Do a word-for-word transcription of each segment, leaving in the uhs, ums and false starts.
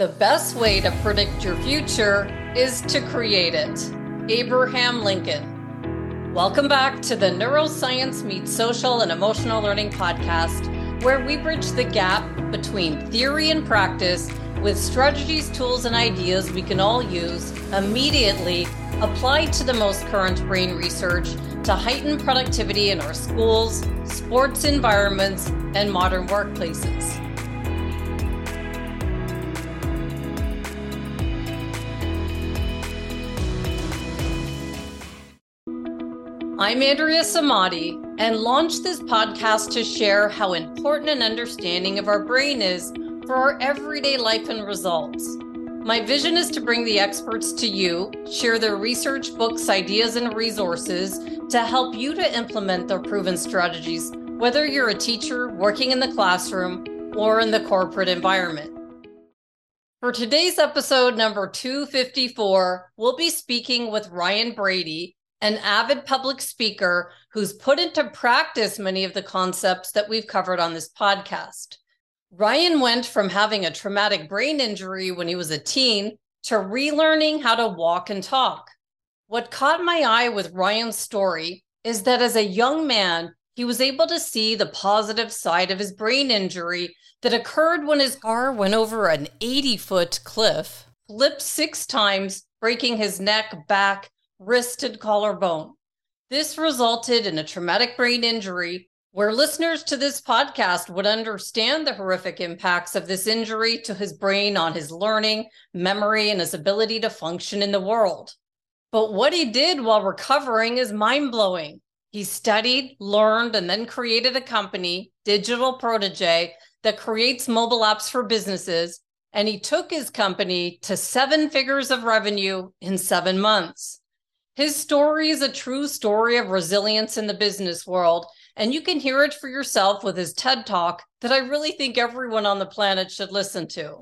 The best way to predict your future is to create it. Abraham Lincoln. Welcome back to the Neuroscience Meets Social and Emotional Learning Podcast, where we bridge the gap between theory and practice with strategies, tools, and ideas we can all use immediately, applied to the most current brain research to heighten productivity in our schools, sports environments, and modern workplaces. I'm Andrea Samadi, and launched this podcast to share how important an understanding of our brain is for our everyday life and results. My vision is to bring the experts to you, share their research, books, ideas, and resources to help you to implement their proven strategies, whether you're a teacher working in the classroom or in the corporate environment. For today's episode number two fifty-four, we'll be speaking with Ryan Brady, an avid public speaker who's put into practice many of the concepts that we've covered on this podcast. Ryan went from having a traumatic brain injury when he was a teen to relearning how to walk and talk. What caught my eye with Ryan's story is that as a young man, he was able to see the positive side of his brain injury that occurred when his car went over an eighty-foot cliff, flipped six times, breaking his neck, back, wrist, and collarbone. This resulted in a traumatic brain injury where listeners to this podcast would understand the horrific impacts of this injury to his brain on his learning, memory, and his ability to function in the world. But what he did while recovering is mind-blowing. He studied, learned, and then created a company, Digital Prodigy, that creates mobile apps for businesses, and he took his company to seven figures of revenue in seven months. His story is a true story of resilience in the business world, and you can hear it for yourself with his TED Talk that I really think everyone on the planet should listen to.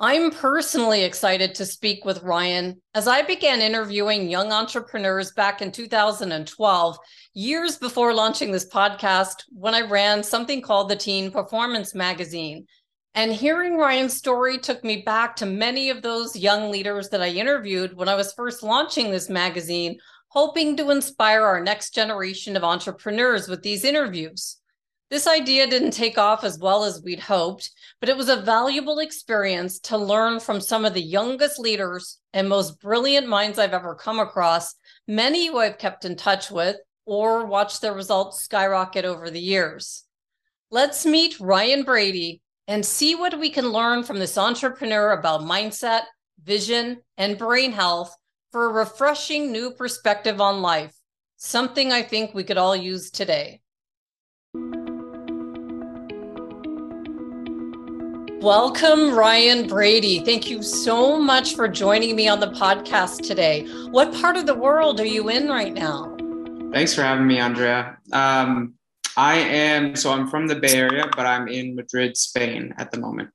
I'm personally excited to speak with Ryan, as I began interviewing young entrepreneurs back in two thousand twelve, years before launching this podcast, when I ran something called the Teen Performance Magazine. And hearing Ryan's story took me back to many of those young leaders that I interviewed when I was first launching this magazine, hoping to inspire our next generation of entrepreneurs with these interviews. This idea didn't take off as well as we'd hoped, but it was a valuable experience to learn from some of the youngest leaders and most brilliant minds I've ever come across, many who I've kept in touch with or watched their results skyrocket over the years. Let's meet Ryan Brady and see what we can learn from this entrepreneur about mindset, vision, and brain health for a refreshing new perspective on life, something I think we could all use today. Welcome, Ryan Brady. Thank you so much for joining me on the podcast today. What part of the world are you in right now? Thanks for having me, Andrea. Um, I am, so I'm from the Bay Area, but I'm in Madrid, Spain at the moment.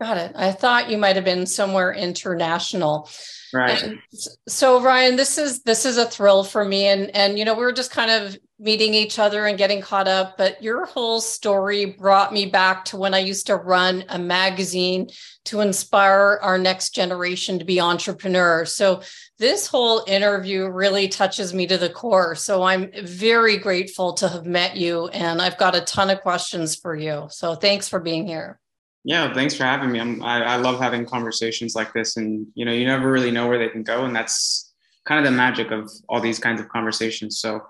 Got it. I thought you might have been somewhere international. Right. And so Ryan, this is this is a thrill for me. And, and, you know, we were just kind of meeting each other and getting caught up, but your whole story brought me back to when I used to run a magazine to inspire our next generation to be entrepreneurs. So this whole interview really touches me to the core. So I'm very grateful to have met you, and I've got a ton of questions for you. So thanks for being here. Yeah, thanks for having me. I'm, I, I love having conversations like this, and you know, you never really know where they can go, and that's kind of the magic of all these kinds of conversations. So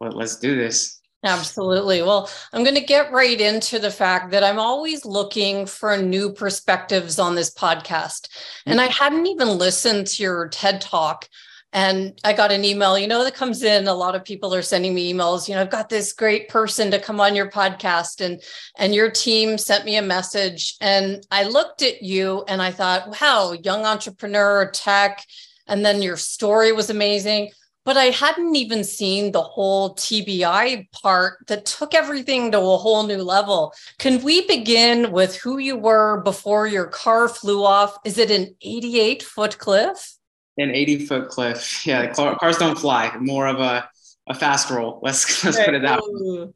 well, let's do this. Absolutely. Well, I'm going to get right into the fact that I'm always looking for new perspectives on this podcast. And I hadn't even listened to your TED Talk. And I got an email, you know, that comes in. A lot of people are sending me emails, you know, I've got this great person to come on your podcast. And, and your team sent me a message. And I looked at you and I thought, wow, young entrepreneur, tech. And then your story was amazing. But I hadn't even seen the whole T B I part that took everything to a whole new level. Can we begin with who you were before your car flew off? Is it an eighty-eight-foot cliff? An eighty-foot cliff. Yeah, the cars don't fly. More of a, a fast roll. Let's let's put it that way.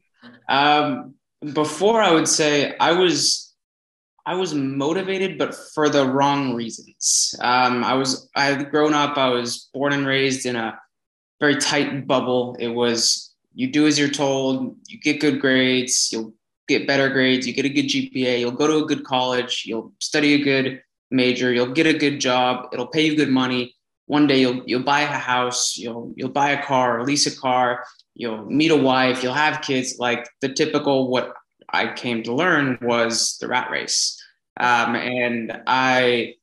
Um, before, I would say I was I was motivated, but for the wrong reasons. Um, I was, I had grown up, I was born and raised in a very tight bubble. It was, you do as you're told, you get good grades, you'll get better grades, you get a good G P A, you'll go to a good college, you'll study a good major, you'll get a good job, it'll pay you good money. One day you'll, you'll buy a house, you'll, you'll buy a car, or lease a car, you'll meet a wife, you'll have kids. Like the typical, what I came to learn was the rat race. Um, and I,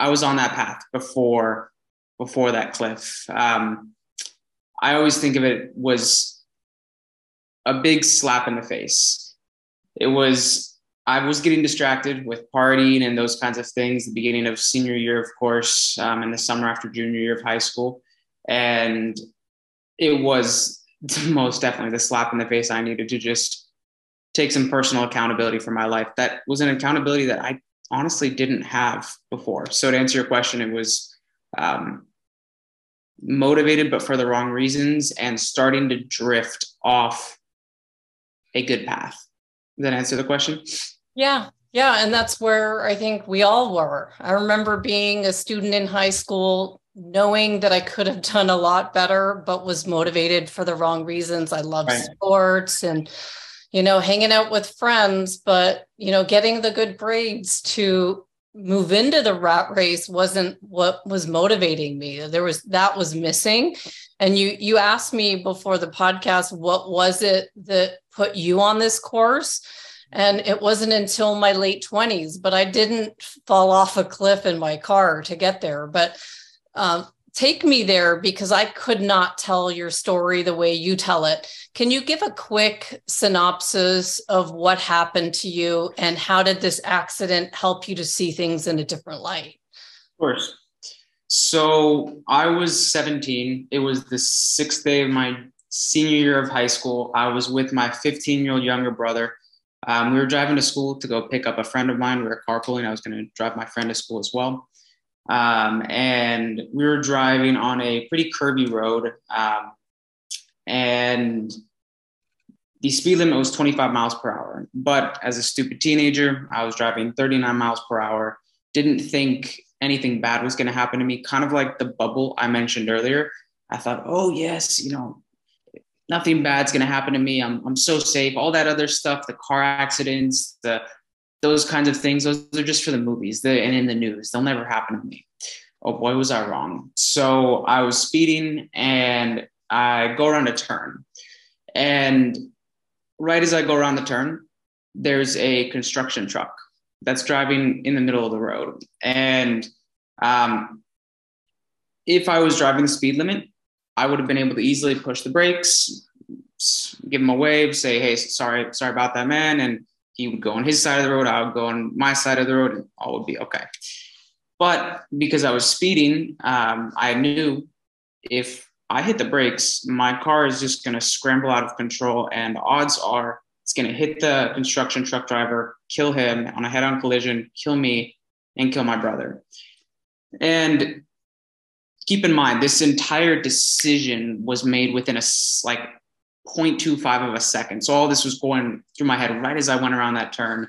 I was on that path before, before that cliff. Um, I always think of it was a big slap in the face. It was, I was getting distracted with partying and those kinds of things, the beginning of senior year, of course, um, in the summer after junior year of high school. And it was most definitely the slap in the face I needed to just take some personal accountability for my life. That was an accountability that I honestly didn't have before. So to answer your question, it was um, motivated, but for the wrong reasons, and starting to drift off a good path. Does that answer the question? Yeah. Yeah. And that's where I think we all were. I remember being a student in high school, knowing that I could have done a lot better, but was motivated for the wrong reasons. I loved right. sports and, you know, hanging out with friends, but, you know, getting the good grades to move into the rat race wasn't what was motivating me. There was, that was missing. And you, you asked me before the podcast, what was it that put you on this course? And it wasn't until my late twenties, but I didn't fall off a cliff in my car to get there. But um, take me there, because I could not tell your story the way you tell it. Can you give a quick synopsis of what happened to you and how did this accident help you to see things in a different light? Of course. So I was seventeen. It was the sixth day of my senior year of high school. I was with my fifteen-year-old younger brother. Um, we were driving to school to go pick up a friend of mine. We were carpooling. I was going to drive my friend to school as well. Um, and we were driving on a pretty curvy road. Um, and the speed limit was twenty-five miles per hour. But as a stupid teenager, I was driving thirty-nine miles per hour. Didn't think anything bad was going to happen to me. Kind of like the bubble I mentioned earlier. I thought, oh yes, you know, nothing bad's going to happen to me. I'm, I'm so safe. All that other stuff, the car accidents, the, those kinds of things, those are just for the movies the, and in the news. They'll never happen to me. Oh boy, was I wrong. So I was speeding and I go around a turn. And right as I go around the turn, there's a construction truck that's driving in the middle of the road. And um, if I was driving the speed limit, I would have been able to easily push the brakes, give him a wave, say, hey, sorry, sorry about that, man. And he would go on his side of the road, I would go on my side of the road, and all would be okay. But because I was speeding, um, I knew if I hit the brakes, my car is just going to scramble out of control, and odds are it's going to hit the construction truck driver, kill him on a head-on collision, kill me, and kill my brother. And keep in mind, this entire decision was made within a like zero point two five of a second. So all this was going through my head right as I went around that turn.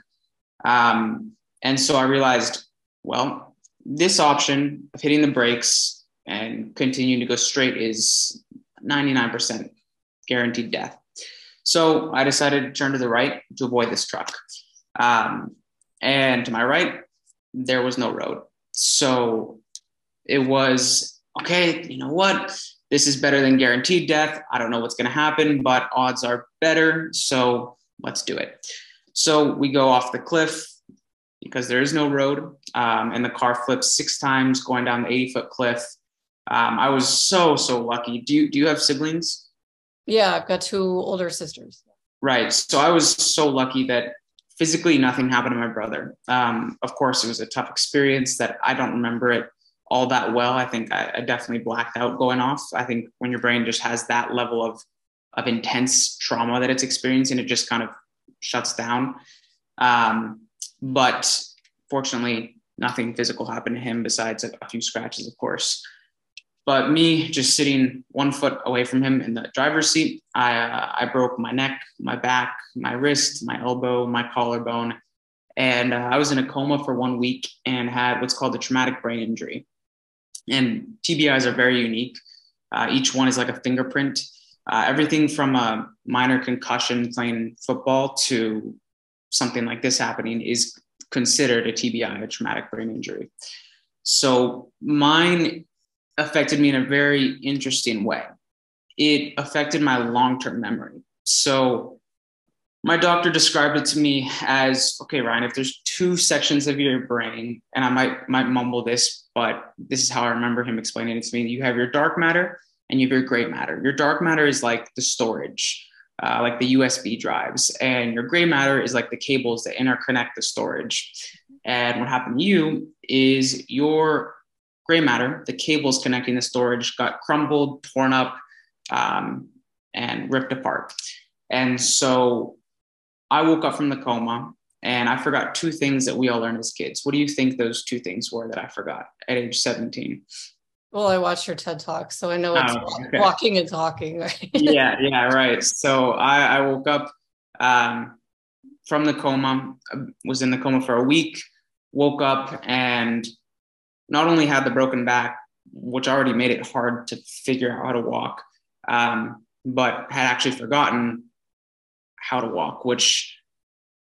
Um, and so I realized, well, this option of hitting the brakes and continuing to go straight is ninety-nine percent guaranteed death. So I decided to turn to the right to avoid this truck. Um, and to my right, there was no road. So it was, okay, you know what? This is better than guaranteed death. I don't know what's going to happen, but odds are better. So let's do it. So we go off the cliff because there is no road. Um, and the car flips six times going down the eighty foot cliff. Um, I was so, so lucky. Do you, do you have siblings? Yeah, I've got two older sisters. Right. So I was so lucky that physically nothing happened to my brother. Um, of course, it was a tough experience that I don't remember it all that well. I think I, I definitely blacked out going off. I think when your brain just has that level of, of intense trauma that it's experiencing, it just kind of shuts down. Um, but fortunately, nothing physical happened to him besides a, a few scratches, of course. But me just sitting one foot away from him in the driver's seat, I, uh, I broke my neck, my back, my wrist, my elbow, my collarbone, And uh, I was in a coma for one week and had what's called a traumatic brain injury. And T B Is are very unique. Uh, each one is like a fingerprint. Uh, everything from a minor concussion playing football to something like this happening is considered a T B I, a traumatic brain injury. So mine affected me in a very interesting way. It affected my long-term memory. So my doctor described it to me as, okay, Ryan, if there's two sections of your brain, and I might might mumble this, but this is how I remember him explaining it to me. You have your dark matter and you have your gray matter. Your dark matter is like the storage, uh, like the U S B drives. And your gray matter is like the cables that interconnect the storage. And what happened to you is your gray matter, the cables connecting the storage, got crumbled, torn up, um, and ripped apart. And so I woke up from the coma and I forgot two things that we all learned as kids. What do you think those two things were that I forgot at age seventeen? Well, I watched your TED Talk, so I know it's oh, okay. walking and talking, right? Yeah, yeah, right. So I, I woke up um, from the coma, was in the coma for a week, woke up and not only had the broken back, which already made it hard to figure out how to walk, um, but had actually forgotten how to walk, which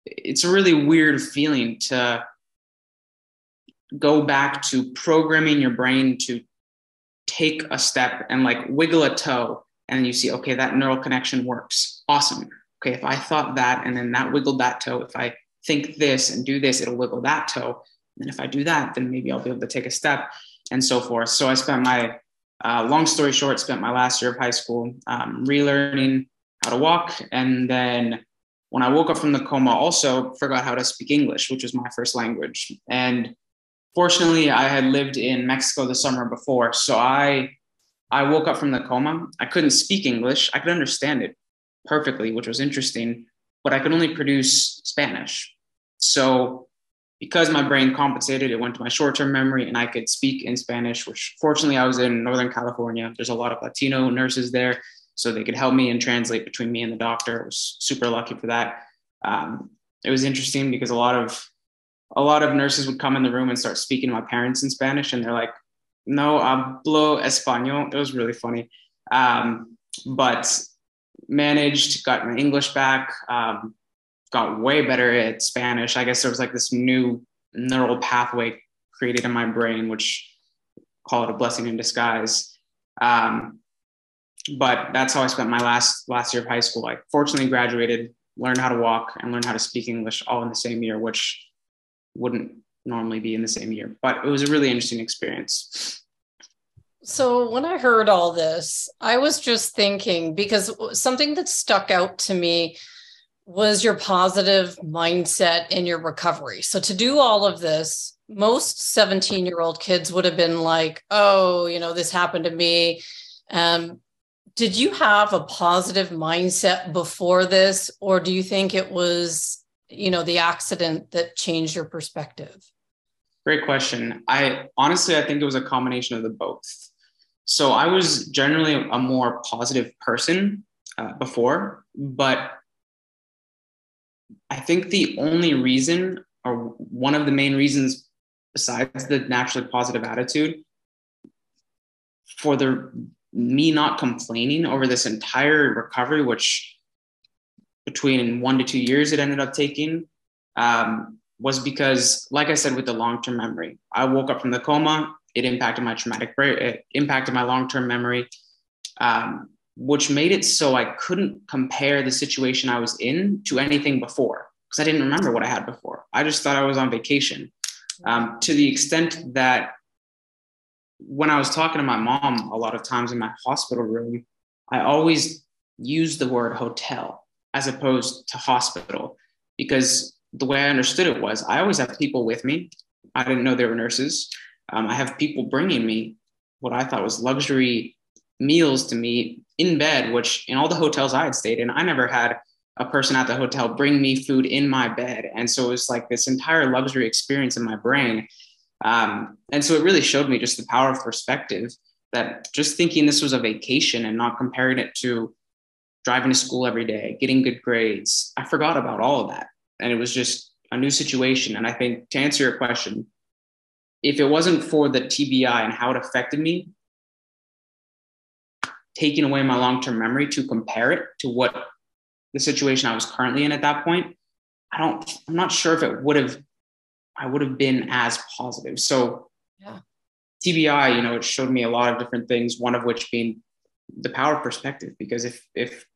it's a really weird feeling to go back to programming your brain to take a step and like wiggle a toe. And you see, okay, that neural connection works. Awesome. Okay. If I thought that, and then that wiggled that toe, if I think this and do this, it'll wiggle that toe. And if I do that, then maybe I'll be able to take a step and so forth. So I spent my, uh, long story short, spent my last year of high school, um, relearning how to walk. And then when I woke up from the coma, also forgot how to speak English, which was my first language. And fortunately, I had lived in Mexico the summer before. So I, I woke up from the coma. I couldn't speak English. I could understand it perfectly, which was interesting, but I could only produce Spanish. So because my brain compensated, it went to my short-term memory and I could speak in Spanish, which fortunately I was in Northern California. There's a lot of Latino nurses there. So they could help me and translate between me and the doctor. I was super lucky for that. Um, it was interesting because a lot of a lot of nurses would come in the room and start speaking to my parents in Spanish, and they're like, "No hablo español." It was really funny, um, but managed, got my English back, um, got way better at Spanish. I guess there was like this new neural pathway created in my brain, which call it a blessing in disguise. Um, But that's how I spent my last last year of high school. I fortunately graduated, learned how to walk, and learned how to speak English all in the same year, which wouldn't normally be in the same year. But it was a really interesting experience. So when I heard all this, I was just thinking, because something that stuck out to me was your positive mindset in your recovery. So to do all of this, most seventeen-year-old kids would have been like, oh, you know, this happened to me. Um, Did you have a positive mindset before this, or do you think it was, you know, the accident that changed your perspective? Great question. I honestly, I think it was a combination of the both. So I was generally a more positive person uh, before, but I think the only reason, or one of the main reasons besides the naturally positive attitude for the me not complaining over this entire recovery, which between one to two years it ended up taking, um, was because, like I said, with the long-term memory, I woke up from the coma, it impacted my traumatic brain, it impacted my long-term memory, um, which made it so I couldn't compare the situation I was in to anything before, because I didn't remember what I had before. I just thought I was on vacation, um, to the extent that when I was talking to my mom a lot of times in my hospital room, I always used the word hotel as opposed to hospital, because the way I understood it was I always have people with me. I didn't know they were nurses. Um, I have people bringing me what I thought was luxury meals to me in bed, which in all the hotels I had stayed in, I never had a person at the hotel bring me food in my bed. And so it was like this entire luxury experience in my brain. Um, and so it really showed me just the power of perspective, that just thinking this was a vacation and not comparing it to driving to school every day, getting good grades. I forgot about all of that. And it was just a new situation. And I think to answer your question, if it wasn't for the T B I and how it affected me, taking away my long-term memory to compare it to what the situation I was currently in at that point, I don't, I'm not sure if it would have, I would have been as positive. So yeah. T B I, you know, it showed me a lot of different things, one of which being the power of perspective, because if, if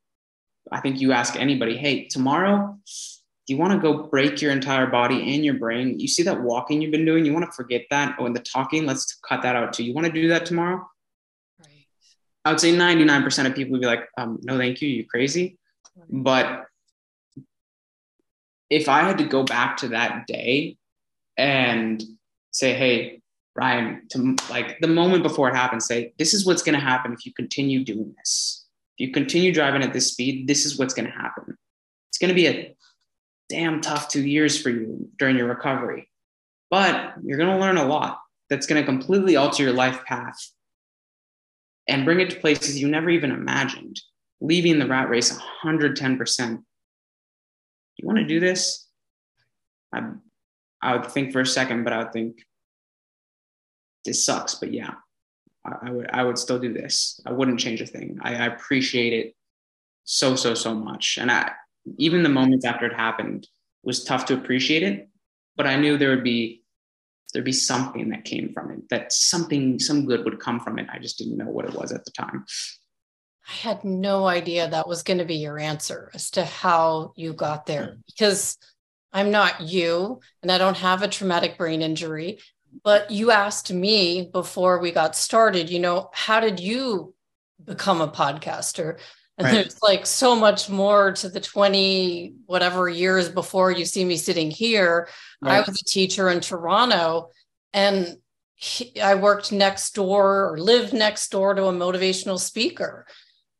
I think you ask anybody, hey, tomorrow, do you want to go break your entire body and your brain? You see that walking you've been doing, you want to forget that. Oh, and the talking, let's cut that out too. You want to do that tomorrow? Right. I would say ninety-nine percent of people would be like, um, no, thank you. You're crazy. Right. But if I had to go back to that day and say, hey, Ryan, to, like the moment before it happened, say, this is what's going to happen if you continue doing this. If you continue driving at this speed, this is what's going to happen. It's going to be a damn tough two years for you during your recovery, but you're going to learn a lot that's going to completely alter your life path and bring it to places you never even imagined, leaving the rat race one hundred ten percent. You want to do this? I, I would think for a second, but I would think this sucks. But yeah, I, I would I would still do this. I wouldn't change a thing. I, I appreciate it so, so, so much. And I even the moments after it happened, it was tough to appreciate it. But I knew there would be there'd be something that came from it, that something, some good would come from it. I just didn't know what it was at the time. I had no idea that was going to be your answer as to how you got there, because I'm not you and I don't have a traumatic brain injury, but you asked me before we got started, you know, how did you become a podcaster? And right. There's like so much more to the twenty whatever years before you see me sitting here. Right. I was a teacher in Toronto and he, I worked next door or lived next door to a motivational speaker.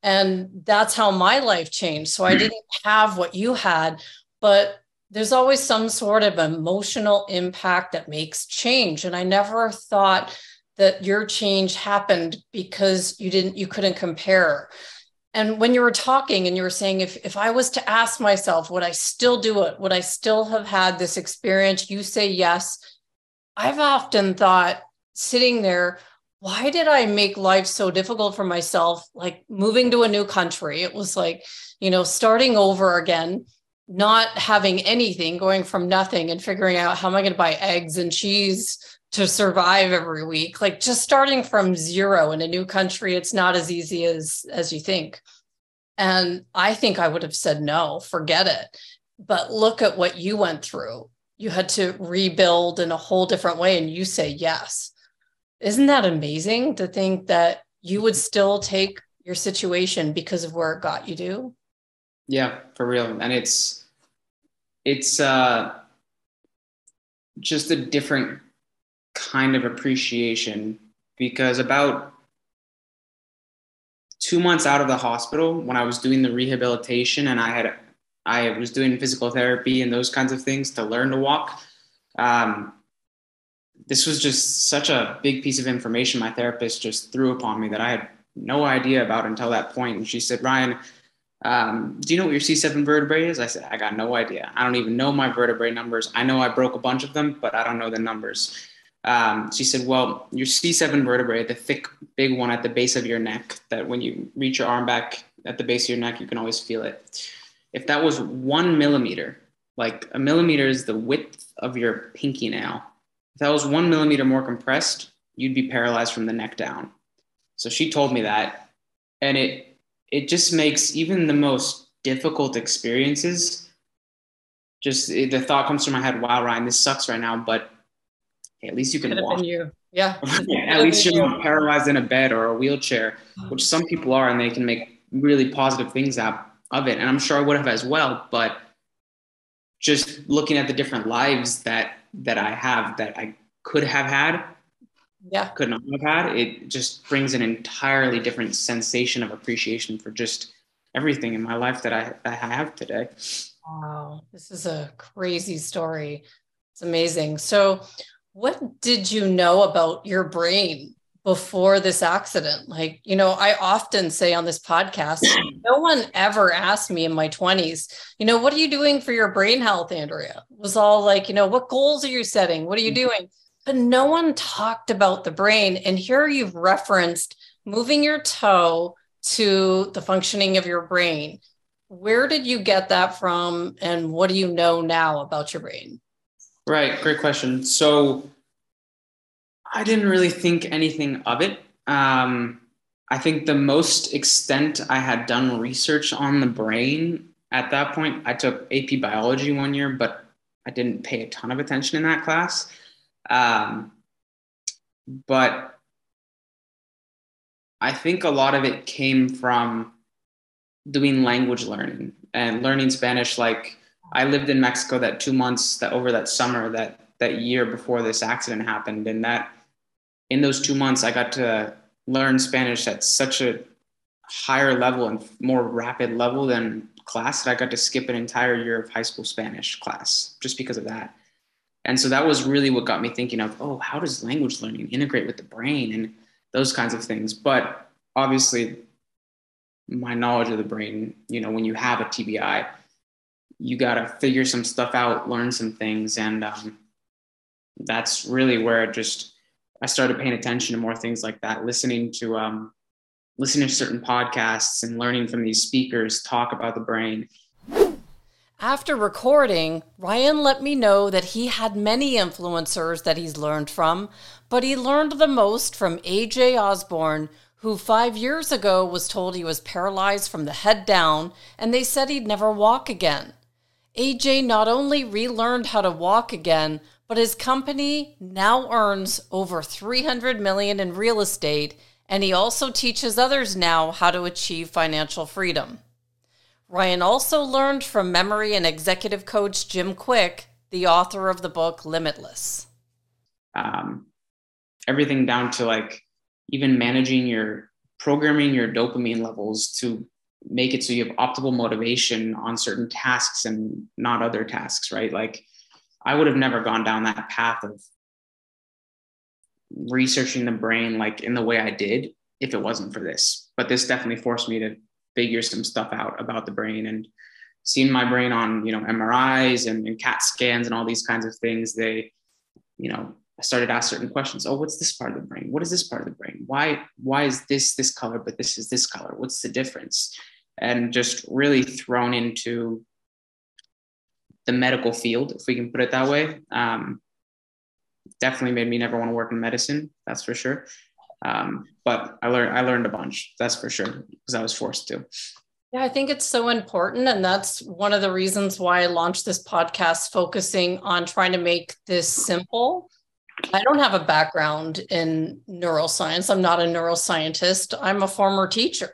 And that's how my life changed. So I didn't have what you had, but there's always some sort of emotional impact that makes change. And I never thought that your change happened because you didn't, you couldn't compare. And when you were talking and you were saying, if, if I was to ask myself, would I still do it? Would I still have had this experience? You say yes. I've often thought sitting there, why did I make life so difficult for myself? Like moving to a new country, it was like, you know, starting over again, not having anything, going from nothing and figuring out how am I going to buy eggs and cheese to survive every week? Like just starting from zero in a new country, it's not as easy as, as you think. And I think I would have said, no, forget it. But look at what you went through. You had to rebuild in a whole different way. And you say, yes. Isn't that amazing to think that you would still take your situation because of where it got you to? Yeah, for real. And it's, it's uh, just a different kind of appreciation, because about two months out of the hospital when I was doing the rehabilitation and I had, I was doing physical therapy and those kinds of things to learn to walk. Um, This was just such a big piece of information my therapist just threw upon me that I had no idea about until that point. And she said, Ryan, um, do you know what your C seven vertebrae is? I said, I got no idea. I don't even know my vertebrae numbers. I know I broke a bunch of them, but I don't know the numbers. Um, she said, well, your C seven vertebrae, the thick, big one at the base of your neck, that when you reach your arm back at the base of your neck, you can always feel it. If that was one millimeter, like a millimeter is the width of your pinky nail. If that was one millimeter more compressed, you'd be paralyzed from the neck down. So she told me that. And it it just makes even the most difficult experiences, just it, the thought comes to my head, wow, Ryan, this sucks right now, but hey, at least you can walk. You. Yeah. At least you're not paralyzed in a bed or a wheelchair, which some people are, and they can make really positive things out of it. And I'm sure I would have as well, but just looking at the different lives that that I have, that I could have had, yeah, could not have had, it just brings an entirely different sensation of appreciation for just everything in my life that I, that I have today. Wow. This is a crazy story. It's amazing. So what did you know about your brain before this accident. Like, you know, I often say on this podcast, no one ever asked me in my twenties, you know, what are you doing for your brain health, Andrea? It was all like, you know, what goals are you setting? What are you doing? But no one talked about the brain. And here you've referenced moving your toe to the functioning of your brain. Where did you get that from? And what do you know now about your brain? Right. Great question. So I didn't really think anything of it. Um, I think the most extent I had done research on the brain at that point, I took A P Biology one year, but I didn't pay a ton of attention in that class. Um, but I think a lot of it came from doing language learning and learning Spanish. Like, I lived in Mexico that two months that over that summer, that that year before this accident happened. And that in those two months, I got to learn Spanish at such a higher level and more rapid level than class that I got to skip an entire year of high school Spanish class just because of that. And so that was really what got me thinking of, oh, how does language learning integrate with the brain and those kinds of things? But obviously my knowledge of the brain, you know, when you have a T B I, you got to figure some stuff out, learn some things. And um, that's really where it just, I started paying attention to more things like that, listening to, um, listening to certain podcasts and learning from these speakers talk about the brain. After recording, Ryan let me know that he had many influencers that he's learned from, but he learned the most from A J Osborne, who five years ago was told he was paralyzed from the head down, and they said he'd never walk again. A J not only relearned how to walk again, but his company now earns over three hundred million dollars in real estate, and he also teaches others now how to achieve financial freedom. Ryan also learned from memory and executive coach Jim Quick, the author of the book Limitless. Um, everything down to like even managing your programming, your dopamine levels to make it so you have optimal motivation on certain tasks and not other tasks, right? Like, I would have never gone down that path of researching the brain like in the way I did if it wasn't for this. But this definitely forced me to figure some stuff out about the brain, and seeing my brain on, you know, M R Is and, and CAT scans and all these kinds of things. They, you know, I started to ask certain questions. Oh, what's this part of the brain? What is this part of the brain? Why, why is this this color, but this is this color? What's the difference? And just really thrown into the medical field, if we can put it that way. Um, definitely made me never want to work in medicine, that's for sure. Um, but I learned, I learned a bunch, that's for sure, because I was forced to. Yeah, I think it's so important. And that's one of the reasons why I launched this podcast, focusing on trying to make this simple. I don't have a background in neuroscience. I'm not a neuroscientist. I'm a former teacher.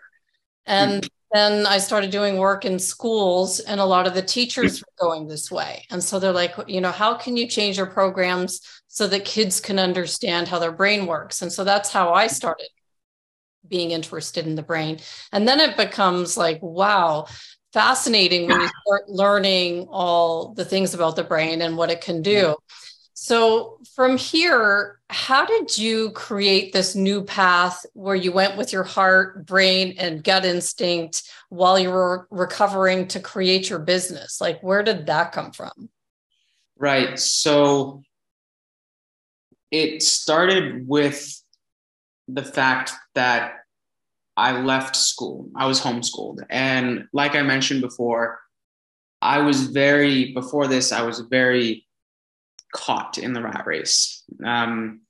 And mm-hmm. Then I started doing work in schools, and a lot of the teachers were going this way. And so they're like, you know, how can you change your programs so that kids can understand how their brain works? And so that's how I started being interested in the brain. And then it becomes like, wow, fascinating when you start learning all the things about the brain and what it can do. So from here, how did you create this new path where you went with your heart, brain, and gut instinct while you were recovering to create your business? Like, where did that come from? Right. So it started with the fact that I left school. I was homeschooled. And like I mentioned before, I was very, before this, I was very caught in the rat race, um,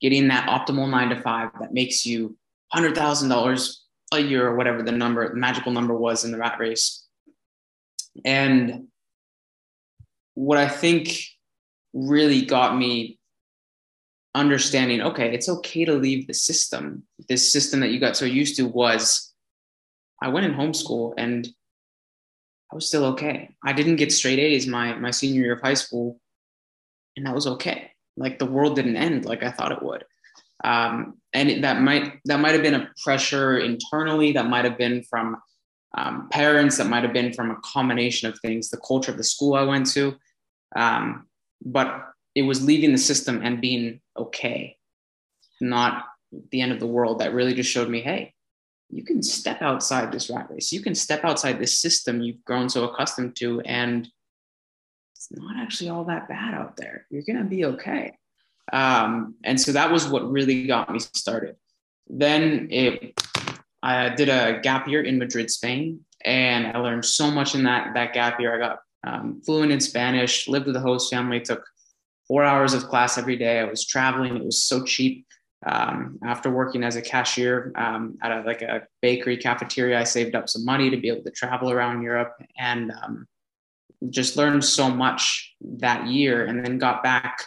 getting that optimal nine to five that makes you one hundred thousand dollars a year or whatever the number, the magical number was in the rat race. And what I think really got me understanding, okay, it's okay to leave the system. This system that you got so used to was, I went in homeschool and I was still okay. I didn't get straight A's my, my senior year of high school. And that was okay. Like, the world didn't end like I thought it would. Um, and it, that might that might have been a pressure internally. That might have been from um, parents. That might have been from a combination of things, the culture of the school I went to. Um, but it was leaving the system and being okay, not the end of the world that really just showed me, hey, you can step outside this rat race. You can step outside this system you've grown so accustomed to, and it's not actually all that bad out there. You're going to be okay. Um, and so that was what really got me started. Then it, I did a gap year in Madrid, Spain, and I learned so much in that, that gap year. I got um, fluent in Spanish, lived with the host family, took four hours of class every day. I was traveling. It was so cheap. Um, after working as a cashier um, at a, like a bakery cafeteria, I saved up some money to be able to travel around Europe, and um, just learned so much that year, and then got back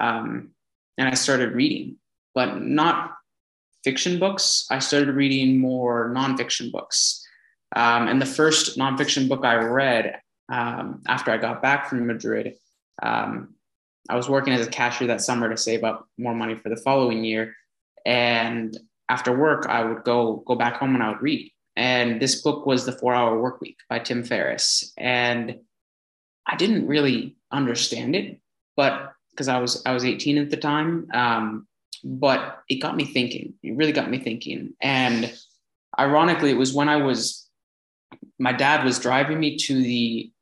um, and I started reading, but not fiction books. I started reading more nonfiction books. Um, and the first nonfiction book I read um, after I got back from Madrid, um, I was working as a cashier that summer to save up more money for the following year. And after work, I would go, go back home and I would read. And this book was The Four Hour Workweek by Tim Ferriss. And I didn't really understand it, but because I was, I was eighteen at the time. Um, but it got me thinking, it really got me thinking. And ironically, it was when I was, my dad was driving me to the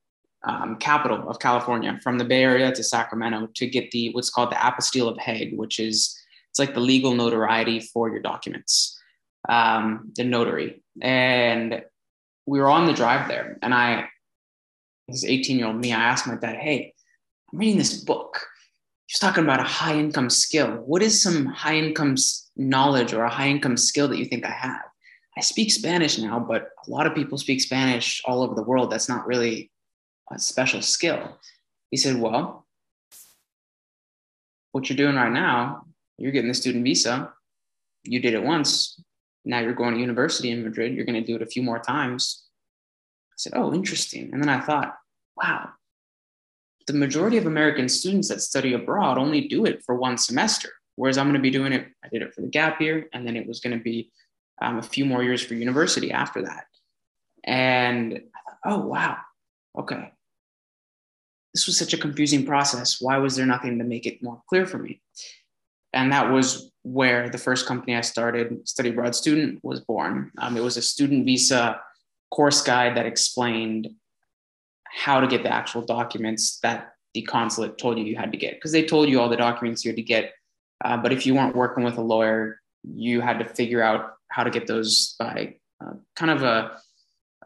Um, capital of California, from the Bay Area to Sacramento, to get the what's called the apostille of Hague, which is it's like the legal notoriety for your documents, um, the notary. And we were on the drive there, and I, this eighteen-year-old me, I asked my dad, "Hey, I'm reading this book. He's talking about a high-income skill. What is some high-income knowledge or a high-income skill that you think I have? I speak Spanish now, but a lot of people speak Spanish all over the world. That's not really a special skill." He said, "Well, what you're doing right now, you're getting the student visa. You did it once. Now you're going to university in Madrid. You're going to do it a few more times." I said, "Oh, interesting." And then I thought, wow, the majority of American students that study abroad only do it for one semester, whereas I'm going to be doing it. I did it for the gap year, and then it was going to be um, a few more years for university after that. And I thought, oh, wow. Okay. This was such a confusing process. Why was there nothing to make it more clear for me? And that was where the first company I started, Study Abroad Student, was born. Um, it was a student visa course guide that explained how to get the actual documents that the consulate told you you had to get, because they told you all the documents you had to get. Uh, but if you weren't working with a lawyer, you had to figure out how to get those by uh, kind of a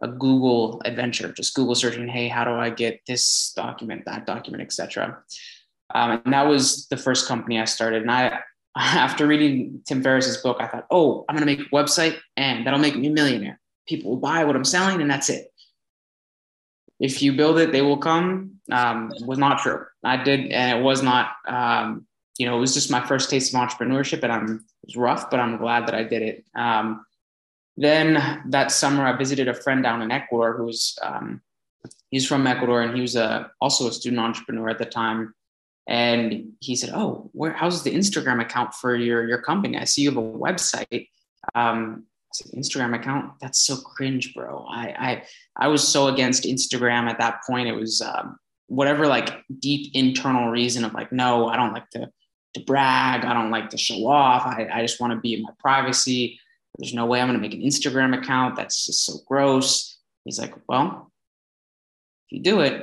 a Google adventure, just Google searching, hey, how do I get this document, that document, et cetera. Um, and that was the first company I started. And I, after reading Tim Ferriss's book, I thought, oh, I'm going to make a website and that'll make me a millionaire. People will buy what I'm selling and that's it. If you build it, they will come. Um, was not true. I did. And it was not, um, you know, it was just my first taste of entrepreneurship, and I'm, it was rough, but I'm glad that I did it. Um, Then that summer, I visited a friend down in Ecuador who was, um, he's from Ecuador, and he was a, also a student entrepreneur at the time. And he said, oh, where, how's the Instagram account for your, your company? I see you have a website. Um, I said, Instagram account? That's so cringe, bro. I, I, I was so against Instagram at that point. It was um, whatever, like deep internal reason of like, no, I don't like to, to brag. I don't like to show off. I, I just want to be in my privacy. There's no way I'm going to make an Instagram account. That's just so gross. He's like, well, if you do it,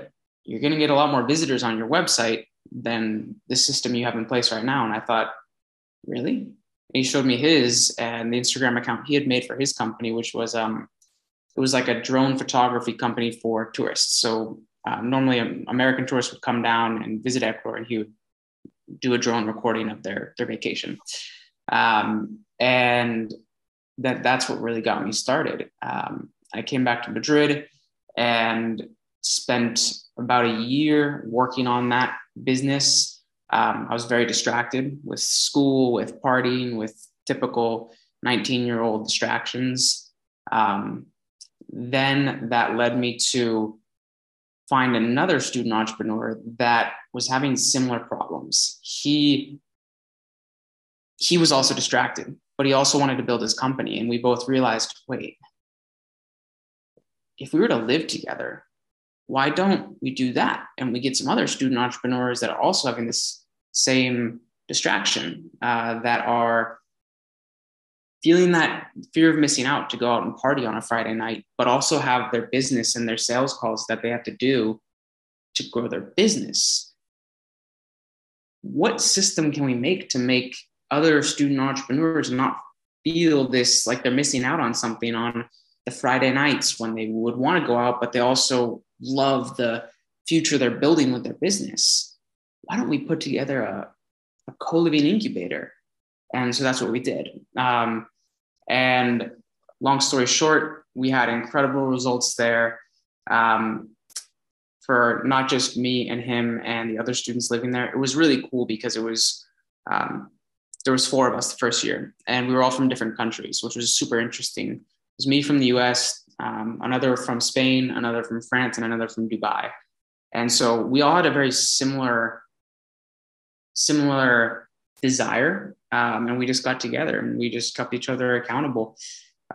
you're going to get a lot more visitors on your website than the system you have in place right now. And I thought, really? And he showed me his and the Instagram account he had made for his company, which was, um, it was like a drone photography company for tourists. So uh, normally an American tourists would come down and visit Ecuador, and he would do a drone recording of their, their vacation. Um, and that that's what really got me started. Um, I came back to Madrid and spent about a year working on that business. Um, I was very distracted with school, with partying, with typical nineteen-year-old distractions. Um, then that led me to find another student entrepreneur that was having similar problems. He, he was also distracted, but he also wanted to build his company. And we both realized, wait, if we were to live together, why don't we do that? And we get some other student entrepreneurs that are also having this same distraction, uh, that are feeling that fear of missing out to go out and party on a Friday night, but also have their business and their sales calls that they have to do to grow their business. What system can we make to make other student entrepreneurs not feel this, like they're missing out on something on the Friday nights when they would want to go out, but they also love the future they're building with their business? Why don't we put together a, a co-living incubator? And so that's what we did. Um, and long story short, we had incredible results there um, for not just me and him and the other students living there. It was really cool because it was, um, there was four of us the first year, and we were all from different countries, which was super interesting. It was me from the U S, um, another from Spain, another from France, and another from Dubai. And so we all had a very similar, similar desire. Um, and we just got together and we just kept each other accountable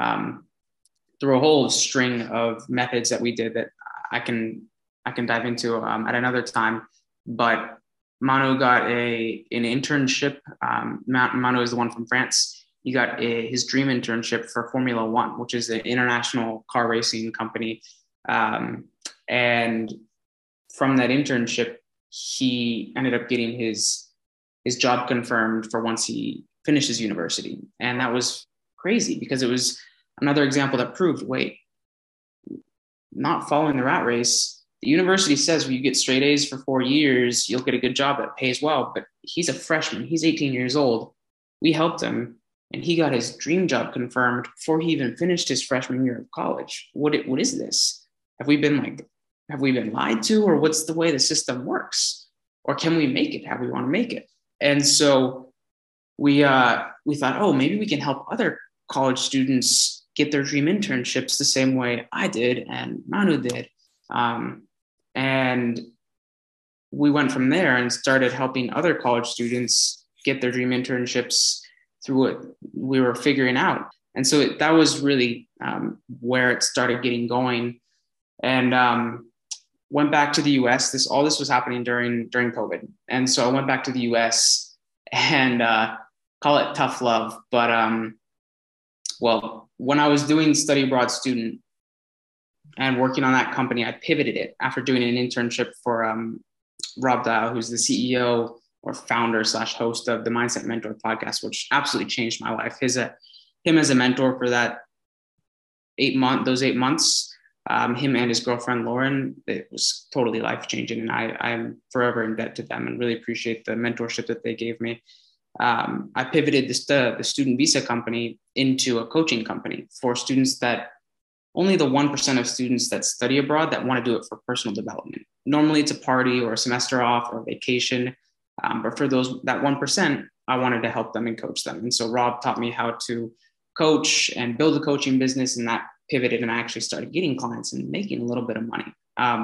um, through a whole string of methods that we did that I can I can dive into um, at another time. But Manu got a an internship. Um, Manu is the one from France. He got a, his dream internship for Formula One, which is an international car racing company. Um, and from that internship, he ended up getting his his job confirmed for once he finishes university. And that was crazy because it was another example that proved, wait, not following the rat race. The university says, well, you get straight A's for four years, you'll get a good job that pays well, but he's a freshman, he's eighteen years old. We helped him and he got his dream job confirmed before he even finished his freshman year of college. What, what is this? Have we been like, have we been lied to, or what's the way the system works? Or can we make it how we want to make it? And so we uh, we thought, oh, maybe we can help other college students get their dream internships the same way I did and Manu did. Um, and we went from there and started helping other college students get their dream internships through what we were figuring out. And so it, that was really um, where it started getting going. And um, went back to the U S. This, all this was happening during, during COVID. And so I went back to the U S and, uh, call it tough love. But, um, well, when I was doing Study Abroad Student and working on that company, I pivoted it after doing an internship for, um, Rob Dow, who's the C E O or founder slash host of the Mindset Mentor podcast, which absolutely changed my life. His, uh, him as a mentor for that eight month, those eight months, Um, him and his girlfriend, Lauren, it was totally life-changing. And I, I'm forever in debt to them and really appreciate the mentorship that they gave me. Um, I pivoted this, the, the student visa company into a coaching company for students that only the one percent of students that study abroad that want to do it for personal development. Normally it's a party or a semester off or a vacation. Um, but for those, that one percent, I wanted to help them and coach them. And so Rob taught me how to coach and build a coaching business, and that pivoted, and I actually started getting clients and making a little bit of money. Um,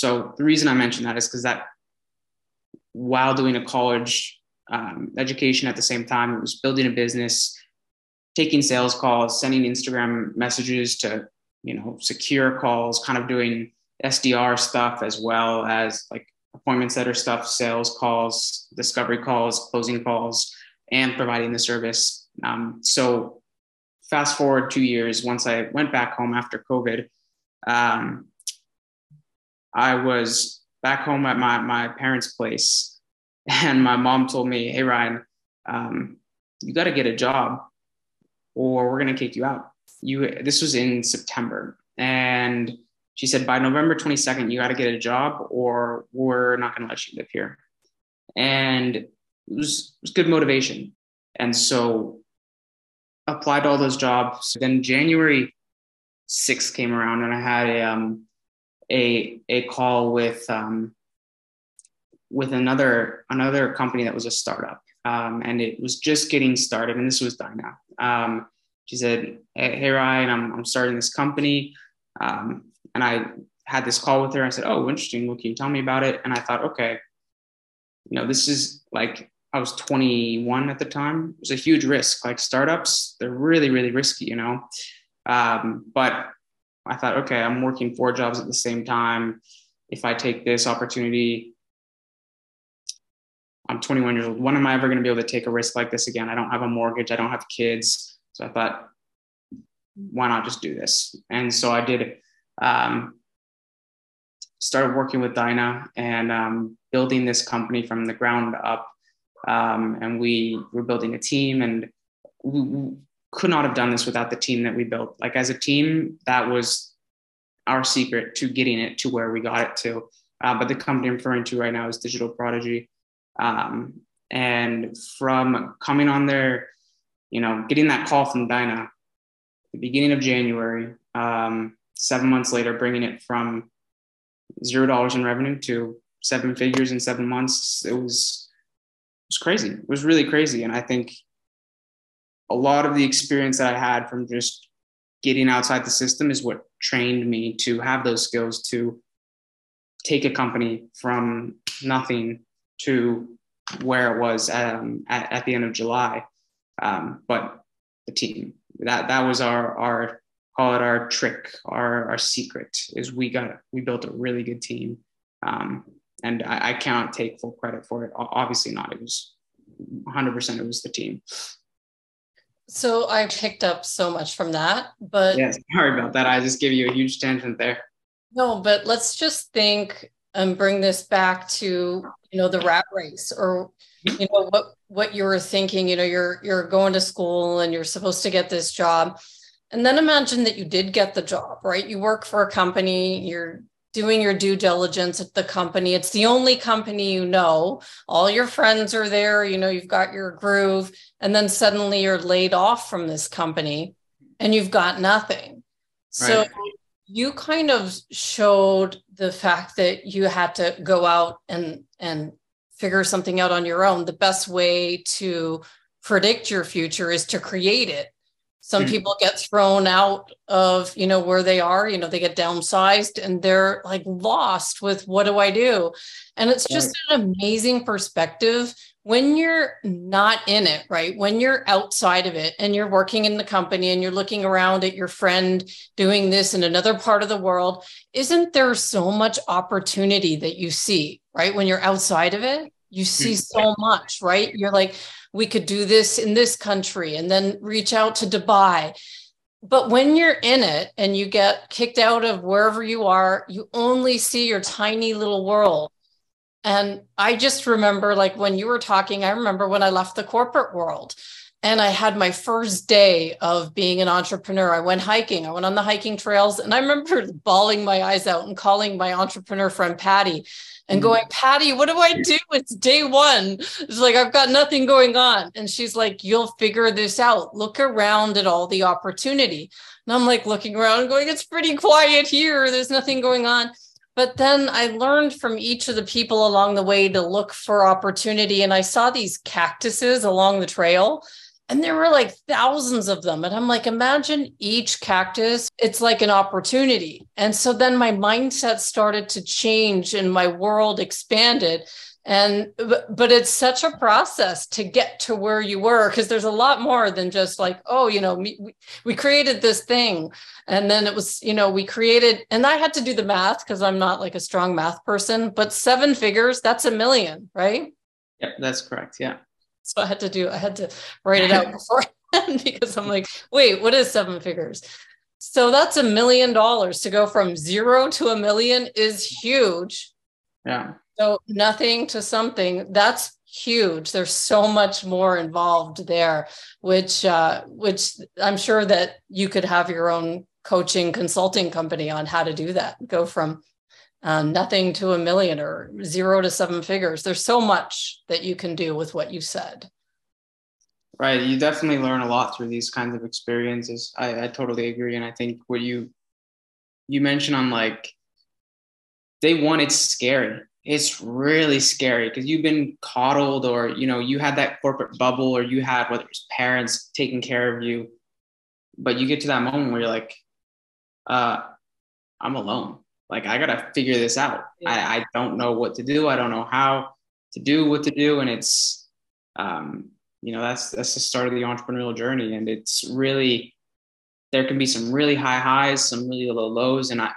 so the reason I mentioned that is because that while doing a college um, education at the same time, it was building a business, taking sales calls, sending Instagram messages to, you know, secure calls, kind of doing S D R stuff as well as like appointment setter stuff, sales calls, discovery calls, closing calls, and providing the service. Um, so Fast forward two years, once I went back home after COVID, um, I was back home at my, my parents' place, and my mom told me, hey, Ryan, um, you got to get a job or we're going to kick you out. You, this was in September. And she said, by November twenty-second, you got to get a job or we're not going to let you live here. And it was, it was good motivation. And so applied to all those jobs. Then January sixth came around, and I had a um, a a call with um, with another another company that was a startup, um, and it was just getting started. And this was Diana. Um, she said, "Hey, hey Ryan, I'm I'm starting this company," um, and I had this call with her. I said, "Oh, interesting. Well, can you tell me about it?" And I thought, okay, you know, this is like. I was twenty-one at the time. It was a huge risk. Like startups, they're really, really risky, you know? Um, but I thought, okay, I'm working four jobs at the same time. If I take this opportunity, I'm twenty-one years old. When am I ever going to be able to take a risk like this again? I don't have a mortgage. I don't have kids. So I thought, why not just do this? And so I did, um, started working with Diana and um, building this company from the ground up. Um, and we were building a team, and we could not have done this without the team that we built. Like, as a team, that was our secret to getting it to where we got it to. Uh, but the company I'm referring to right now is Digital Prodigy. Um, and from coming on there, you know, getting that call from Dinah, the beginning of January, um, seven months later, bringing it from zero dollars in revenue to seven figures in seven months, it was, it was crazy. It was really crazy. And I think a lot of the experience that I had from just getting outside the system is what trained me to have those skills to take a company from nothing to where it was um, at, at the end of July. Um, but the team, that, that was our, our, call it our trick, our, our secret is we got, we built a really good team. Um, and I, I cannot take full credit for it. Obviously not. It was one hundred percent. It was the team. So I picked up so much from that, but yeah, sorry about that. I just gave you a huge tangent there. No, but let's just think and bring this back to, you know, the rat race, or, you know, what, what you were thinking. You know, you're, you're going to school and you're supposed to get this job. And then imagine that you did get the job, right? You work for a company, you're doing your due diligence at the company. It's the only company, you know, all your friends are there, you know, you've got your groove, and then suddenly you're laid off from this company and you've got nothing. So right. You kind of showed the fact that you had to go out and, and figure something out on your own. The best way to predict your future is to create it. Some mm-hmm. people get thrown out of, you know, where they are, you know, they get downsized and they're like lost with, what do I do? And it's just right. an amazing perspective when you're not in it, right? When you're outside of it and you're working in the company and you're looking around at your friend doing this in another part of the world, isn't there so much opportunity that you see, right? When you're outside of it, you see so much, right? You're like, we could do this in this country and then reach out to Dubai. But when you're in it and you get kicked out of wherever you are, you only see your tiny little world. And I just remember, like, when you were talking, I remember when I left the corporate world and I had my first day of being an entrepreneur. I went hiking, I went on the hiking trails, and I remember bawling my eyes out and calling my entrepreneur friend, Patty, and going, Patty, what do I do? It's day one. It's like, I've got nothing going on. And she's like, you'll figure this out. Look around at all the opportunity. And I'm like looking around and going, it's pretty quiet here. There's nothing going on. But then I learned from each of the people along the way to look for opportunity. And I saw these cactuses along the trail, and there were like thousands of them. And I'm like, imagine each cactus, it's like an opportunity. And so then my mindset started to change and my world expanded. And, but it's such a process to get to where you were, because there's a lot more than just like, oh, you know, we, we created this thing. And then it was, you know, we created, and I had to do the math because I'm not like a strong math person, but seven figures, that's a million, right? Yep, that's correct. Yeah. So I had to do, I had to write it out beforehand because I'm like, wait, what is seven figures? So that's a million dollars. To go from zero to a million is huge. Yeah. So nothing to something, that's huge. There's so much more involved there, which uh, which I'm sure that you could have your own coaching consulting company on how to do that. Go from um, nothing to a million or zero to seven figures. There's so much that you can do with what you said. Right. You definitely learn a lot through these kinds of experiences. I, I totally agree. And I think what you you mentioned on like day one, it's scary. It's really scary because you've been coddled, or, you know, you had that corporate bubble, or you had, whether it's parents taking care of you, but you get to that moment where you're like, uh, I'm alone. Like, I got to figure this out. Yeah. I, I don't know what to do. I don't know how to do what to do. And it's, um, you know, that's, that's the start of the entrepreneurial journey. And it's really, there can be some really high highs, some really low lows. And I,